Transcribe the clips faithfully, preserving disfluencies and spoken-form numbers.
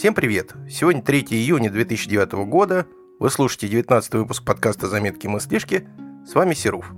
Всем привет! Сегодня третьего июня две тысячи девятого года. Вы слушаете девятнадцатый выпуск подкаста «Заметки и мыслишки». С вами Сируф.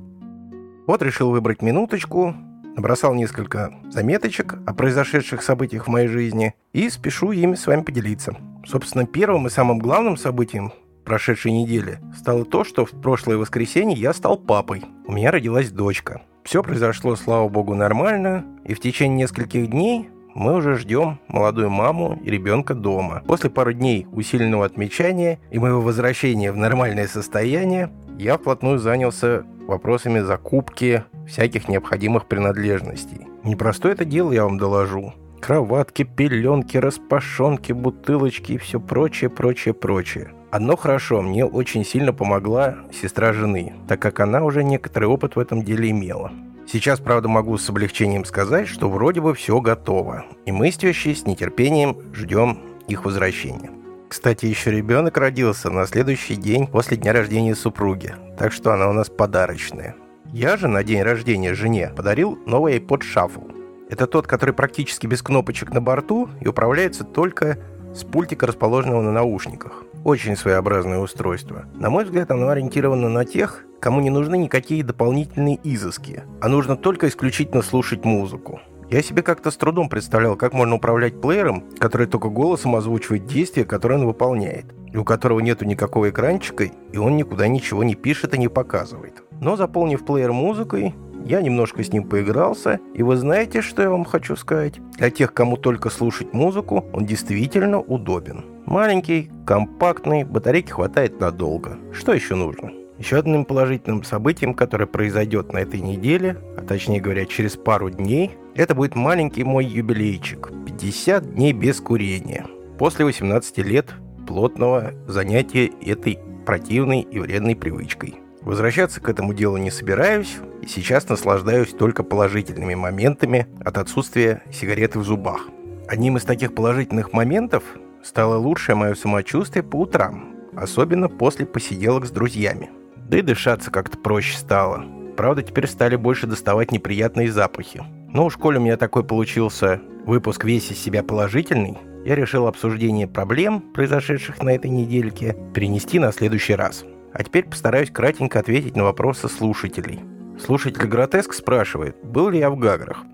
Вот решил выбрать минуточку, набросал несколько заметочек о произошедших событиях в моей жизни и спешу ими с вами поделиться. Собственно, первым и самым главным событием прошедшей недели стало то, что в прошлое воскресенье я стал папой. У меня родилась дочка. Все произошло, слава богу, нормально, и в течение нескольких дней мы уже ждем молодую маму и ребенка дома. После пару дней усиленного отмечания и моего возвращения в нормальное состояние, я вплотную занялся вопросами закупки всяких необходимых принадлежностей. Непростое это дело, я вам доложу. Кроватки, пеленки, распашонки, бутылочки и все прочее, прочее, прочее. Одно хорошо, мне очень сильно помогла сестра жены, так как она уже некоторый опыт в этом деле имела. Сейчас, правда, могу с облегчением сказать, что вроде бы все готово, и мы с тещей с нетерпением ждем их возвращения. Кстати, еще ребенок родился на следующий день после дня рождения супруги, так что она у нас подарочная. Я же на день рождения жене подарил новый iPod Shuffle. Это тот, который практически без кнопочек на борту и управляется только с пультика, расположенного на наушниках. Очень своеобразное устройство. На мой взгляд, оно ориентировано на тех, кому не нужны никакие дополнительные изыски, а нужно только исключительно слушать музыку. Я себе как-то с трудом представлял, как можно управлять плеером, который только голосом озвучивает действия, которые он выполняет, и у которого нету никакого экранчика, и он никуда ничего не пишет и не показывает. Но заполнив плеер музыкой, я немножко с ним поигрался, и вы знаете, что я вам хочу сказать? Для тех, кому только слушать музыку, он действительно удобен. Маленький, компактный, батарейки хватает надолго. Что еще нужно? Еще одним положительным событием, которое произойдет на этой неделе, а точнее говоря, через пару дней, это будет маленький мой юбилейчик. пятьдесят дней без курения. После восемнадцати лет плотного занятия этой противной и вредной привычкой. Возвращаться к этому делу не собираюсь, и сейчас наслаждаюсь только положительными моментами от отсутствия сигареты в зубах. Одним из таких положительных моментов стало лучшее мое самочувствие по утрам, особенно после посиделок с друзьями. Да и дышаться как-то проще стало. Правда, теперь стали больше доставать неприятные запахи. Но уж коли у меня такой получился выпуск весь из себя положительный, я решил обсуждение проблем, произошедших на этой недельке, перенести на следующий раз. А теперь постараюсь кратенько ответить на вопросы слушателей. Слушатель Гротеск спрашивает, был ли я в Гаграх.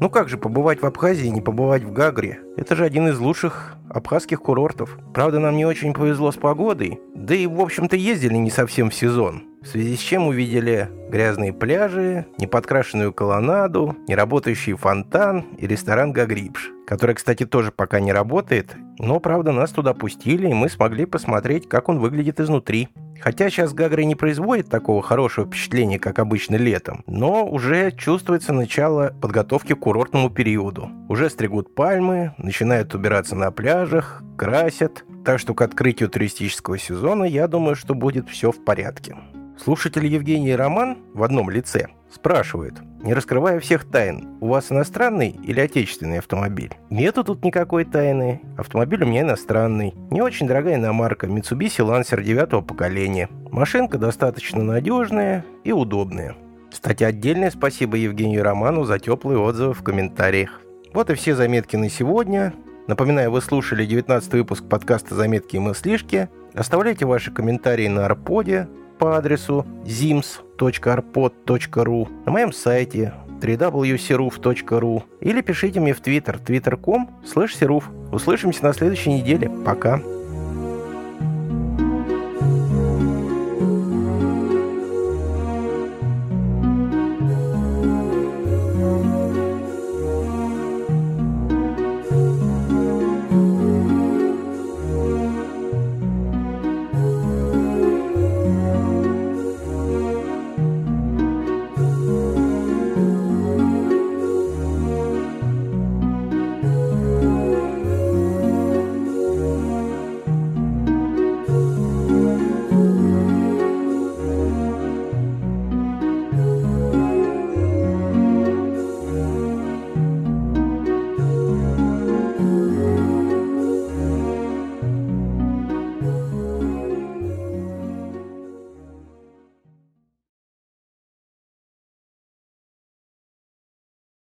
Ну как же побывать в Абхазии и не побывать в Гагре? Это же один из лучших абхазских курортов. Правда, нам не очень повезло с погодой, да и, в общем-то, ездили не совсем в сезон. В связи с чем увидели грязные пляжи, неподкрашенную колоннаду, неработающий фонтан и ресторан Гагрипш, который, кстати, тоже пока не работает, но, правда, нас туда пустили, и мы смогли посмотреть, как он выглядит изнутри. Хотя сейчас Гагры не производит такого хорошего впечатления, как обычно летом, но уже чувствуется начало подготовки к курортному периоду. Уже стригут пальмы, начинают убираться на пляжах, красят. Так что к открытию туристического сезона, я думаю, что будет все в порядке. Слушатель Евгений Роман в одном лице спрашивает, не раскрывая всех тайн, у вас иностранный или отечественный автомобиль? Нету тут никакой тайны. Автомобиль у меня иностранный. Не очень дорогая иномарка Mitsubishi Lancer девятого поколения. Машинка достаточно надежная и удобная. Кстати, отдельное спасибо Евгению Роману за теплые отзывы в комментариях. Вот и все заметки на сегодня. Напоминаю, вы слушали девятнадцатый выпуск подкаста «Заметки и мыслишки». Оставляйте ваши комментарии на Арподе по адресу зимс точка арпод точка ру, на моем сайте дабл ю дабл ю дабл ю точка сирuf точка ру или пишите мне в Twitter twitter точка com слэш сирuf. Услышимся на следующей неделе. Пока!